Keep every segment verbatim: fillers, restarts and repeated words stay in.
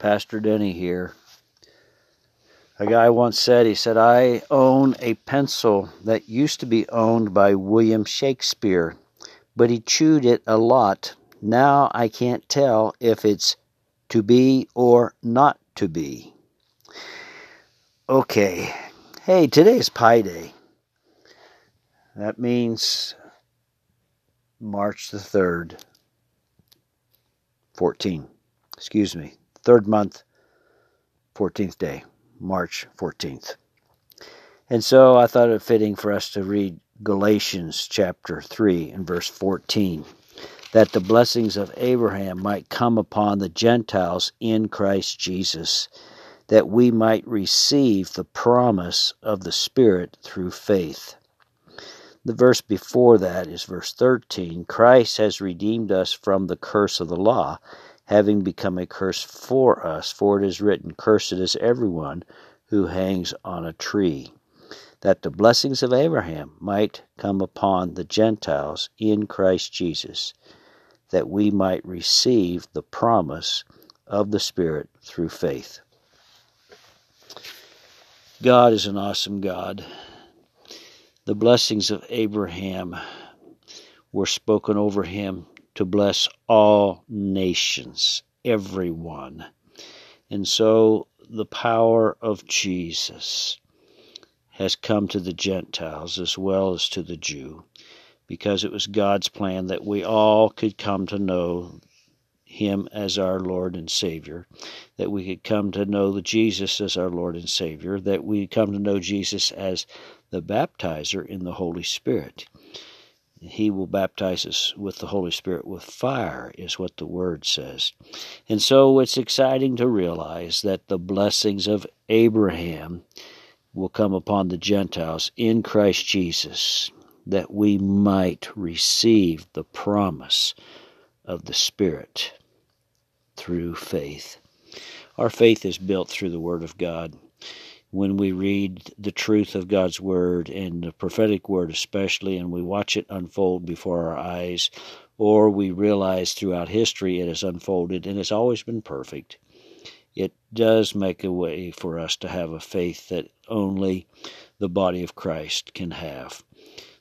Pastor Denny here. A guy once said, he said, I own a pencil that used to be owned by William Shakespeare, but he chewed it a lot. Now I can't tell if it's to be or not to be. Okay, hey, today's Pi Day. That means March the third, fourteen, excuse me, third month, fourteenth day, March fourteenth. And so I thought it fitting for us to read Galatians chapter three and verse fourteen, that the blessings of Abraham might come upon the Gentiles in Christ Jesus, that we might receive the promise of the Spirit through faith. The verse before that is verse thirteen, Christ has redeemed us from the curse of the law, having become a curse for us, for it is written, cursed is everyone who hangs on a tree, that the blessings of Abraham might come upon the Gentiles in Christ Jesus, that we might receive the promise of the Spirit through faith. God is an awesome God. The blessings of Abraham were spoken over him to bless all nations, everyone. And so the power of Jesus has come to the Gentiles as well as to the Jew, because it was God's plan that we all could come to know him as our Lord and Savior, that we could come to know the Jesus as our Lord and Savior, that we come to know Jesus as the baptizer in the Holy Spirit. He will baptize us with the Holy Spirit with fire, is what the Word says. And so it's exciting to realize that the blessings of Abraham will come upon the Gentiles in Christ Jesus, that we might receive the promise of the Spirit through faith. Our faith is built through the Word of God. When we read the truth of God's Word, and the prophetic Word especially, and we watch it unfold before our eyes, or we realize throughout history it has unfolded and it's always been perfect, it does make a way for us to have a faith that only the body of Christ can have.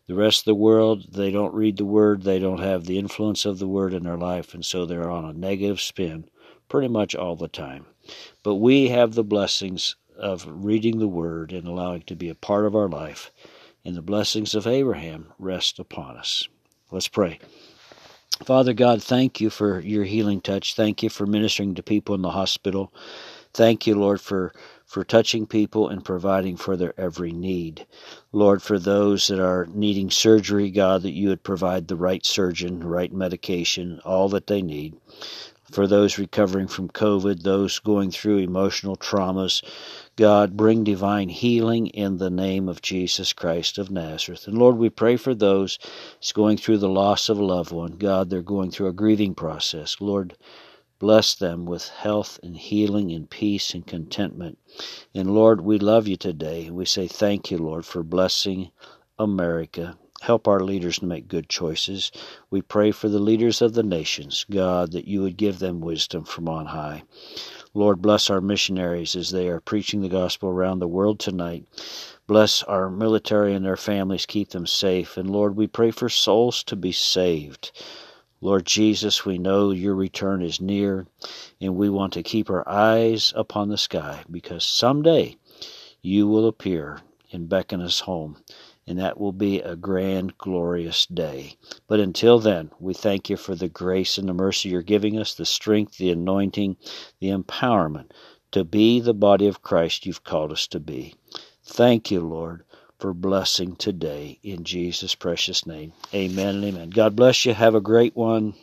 The rest of the world, they don't read the Word, they don't have the influence of the Word in their life, and so they're on a negative spin pretty much all the time. But we have the blessings of reading the Word and allowing it to be a part of our life, and the blessings of Abraham rest upon us. Let's pray. Father God, thank you for your healing touch. Thank you for ministering to people in the hospital. Thank you, Lord, for for touching people and providing for their every need. Lord, for those that are needing surgery, God, that you would provide the right surgeon, the right medication, all that they need. For those recovering from COVID, those going through emotional traumas, God, bring divine healing in the name of Jesus Christ of Nazareth. And Lord, we pray for those that's going through the loss of a loved one. God, they're going through a grieving process. Lord, bless them with health and healing and peace and contentment. And Lord, we love you today. We say thank you, Lord, for blessing America. Help our leaders to make good choices. We pray for the leaders of the nations, God, that you would give them wisdom from on high. Lord, bless our missionaries as they are preaching the gospel around the world tonight. Bless our military and their families. Keep them safe. And Lord, we pray for souls to be saved. Lord Jesus, we know your return is near, and we want to keep our eyes upon the sky, because someday you will appear and beckon us home, and that will be a grand, glorious day. But until then, we thank you for the grace and the mercy you're giving us, the strength, the anointing, the empowerment to be the body of Christ you've called us to be. Thank you, Lord, for blessing today in Jesus' precious name. Amen and amen. God bless you. Have a great one.